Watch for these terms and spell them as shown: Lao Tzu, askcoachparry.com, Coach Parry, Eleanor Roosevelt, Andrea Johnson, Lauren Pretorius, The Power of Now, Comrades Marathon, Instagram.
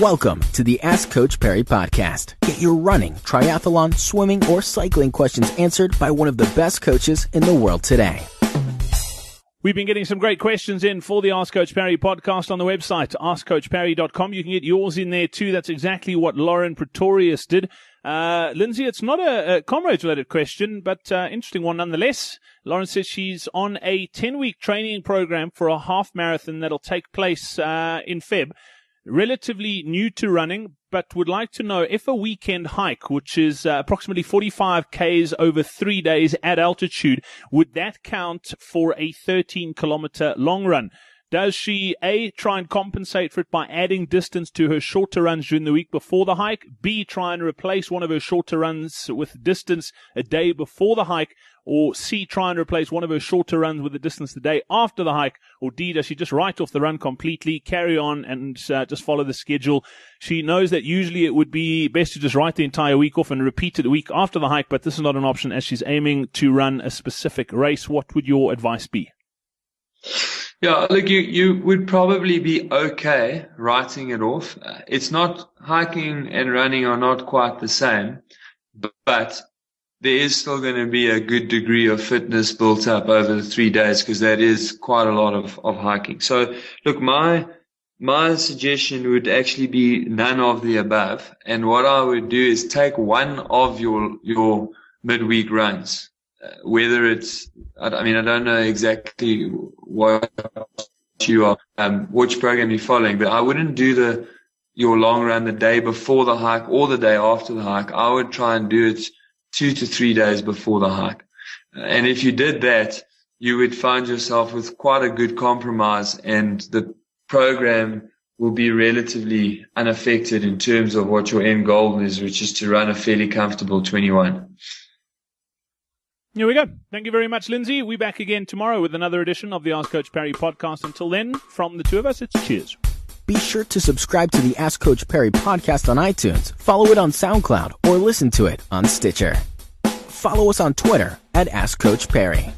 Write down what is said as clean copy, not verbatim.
Welcome to the Ask Coach Parry podcast. Get your running, triathlon, swimming, or cycling questions answered by one of the best coaches in the world today. We've been getting some great questions in for the Ask Coach Parry podcast on the website, askcoachparry.com. You can get yours in there too. That's exactly what Lauren Pretorius did. Lindsay, it's not a comrades-related question, but interesting one nonetheless. Lauren says she's on a 10-week training program for a half marathon that'll take place in Feb. Relatively new to running, but would like to know if a weekend hike, which is approximately 45 Ks over 3 days at altitude, would that count for a 13-kilometer long run? Does she, A, try and compensate for it by adding distance to her shorter runs during the week before the hike, B, try and replace one of her shorter runs with distance a day before the hike, or C, try and replace one of her shorter runs with a distance the day after the hike, or D, does she just write off the run completely, carry on, and just follow the schedule? She knows that usually it would be best to just write the entire week off and repeat it the week after the hike, but this is not an option as she's aiming to run a specific race. What would your advice be? Yeah, look, you would probably be okay writing it off. It's not, hiking and running are not quite the same, but there is still going to be a good degree of fitness built up over the 3 days because that is quite a lot of hiking. So look, my suggestion would actually be none of the above. And what I would do is take one of your midweek runs. Whether it's, I mean, I don't know exactly what you are, which program you're following, but I wouldn't do your long run the day before the hike or the day after the hike. I would try and do it 2 to 3 days before the hike. And if you did that, you would find yourself with quite a good compromise and the program will be relatively unaffected in terms of what your end goal is, which is to run a fairly comfortable 21. Here we go. Thank you very much, Lindsay. We're back again tomorrow with another edition of the Ask Coach Parry podcast. Until then, from the two of us, it's cheers. Be sure to subscribe to the Ask Coach Parry podcast on iTunes, follow it on SoundCloud, or listen to it on Stitcher. Follow us on Twitter at Ask Coach Parry.